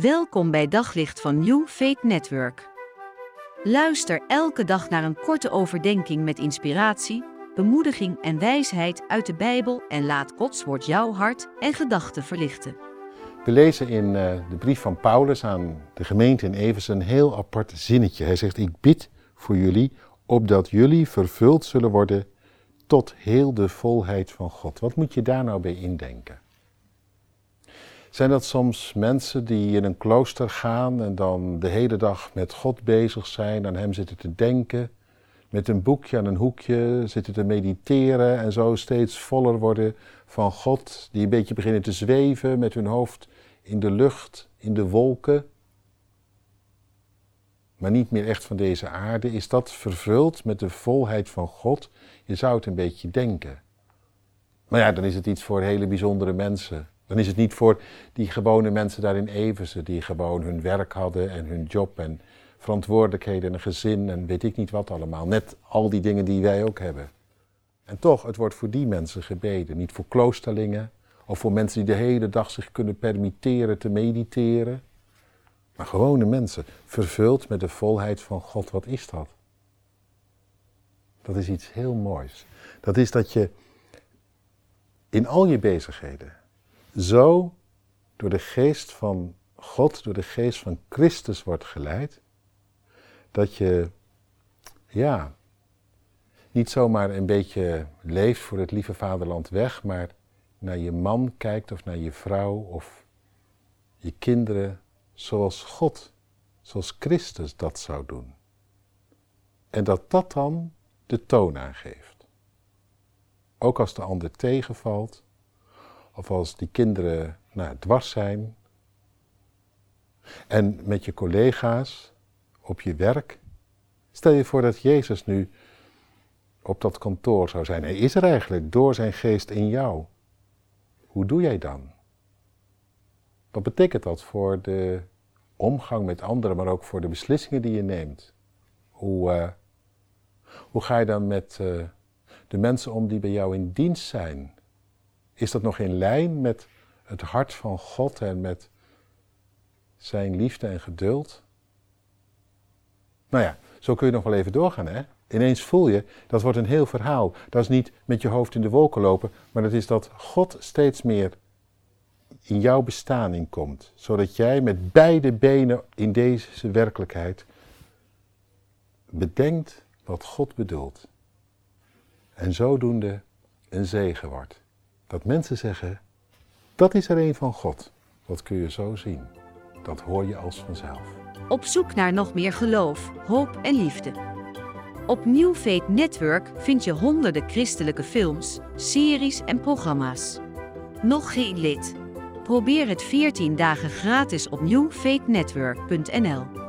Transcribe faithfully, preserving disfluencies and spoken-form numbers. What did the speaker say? Welkom bij Daglicht van New Faith Network. Luister elke dag naar een korte overdenking met inspiratie, bemoediging en wijsheid uit de Bijbel en laat Gods woord jouw hart en gedachten verlichten. We lezen in de brief van Paulus aan de gemeente in Efeze een heel apart zinnetje. Hij zegt: ik bid voor jullie, opdat jullie vervuld zullen worden tot heel de volheid van God. Wat moet je daar nou bij indenken? Zijn dat soms mensen die in een klooster gaan en dan de hele dag met God bezig zijn, aan hem zitten te denken, met een boekje aan een hoekje zitten te mediteren en zo steeds voller worden van God, die een beetje beginnen te zweven met hun hoofd in de lucht, in de wolken, maar niet meer echt van deze aarde? Is dat vervuld met de volheid van God? Je zou het een beetje denken. Maar ja, dan is het iets voor hele bijzondere mensen. Dan is het niet voor die gewone mensen daar in Efeze, die gewoon hun werk hadden en hun job en verantwoordelijkheden en een gezin en weet ik niet wat allemaal. Net al die dingen die wij ook hebben. En toch, het wordt voor die mensen gebeden. Niet voor kloosterlingen of voor mensen die de hele dag zich kunnen permitteren te mediteren. Maar gewone mensen, vervuld met de volheid van God. Wat is dat? Dat is iets heel moois. Dat is dat je in al je bezigheden zo door de geest van God, door de geest van Christus wordt geleid, dat je, ja, niet zomaar een beetje leeft voor het lieve vaderland weg, maar naar je man kijkt of naar je vrouw of je kinderen zoals God, zoals Christus dat zou doen. En dat dat dan de toon aangeeft. Ook als de ander tegenvalt, of als die kinderen nou, dwars zijn. En met je collega's, op je werk. Stel je voor dat Jezus nu op dat kantoor zou zijn. Hij is er eigenlijk door zijn geest in jou. Hoe doe jij dan? Wat betekent dat voor de omgang met anderen, maar ook voor de beslissingen die je neemt? Hoe, uh, hoe ga je dan met uh, de mensen om die bij jou in dienst zijn? Is dat nog in lijn met het hart van God en met zijn liefde en geduld? Nou ja, zo kun je nog wel even doorgaan, hè? Ineens voel je, dat wordt een heel verhaal. Dat is niet met je hoofd in de wolken lopen, maar dat is dat God steeds meer in jouw bestaan inkomt. Zodat jij met beide benen in deze werkelijkheid bedenkt wat God bedoelt. En zodoende een zegen wordt. Dat mensen zeggen, dat is er een van God. Dat kun je zo zien. Dat hoor je als vanzelf. Op zoek naar nog meer geloof, hoop en liefde. Op New Faith Network vind je honderden christelijke films, series en programma's. Nog geen lid? Probeer het veertien dagen gratis op new faith network punt n l.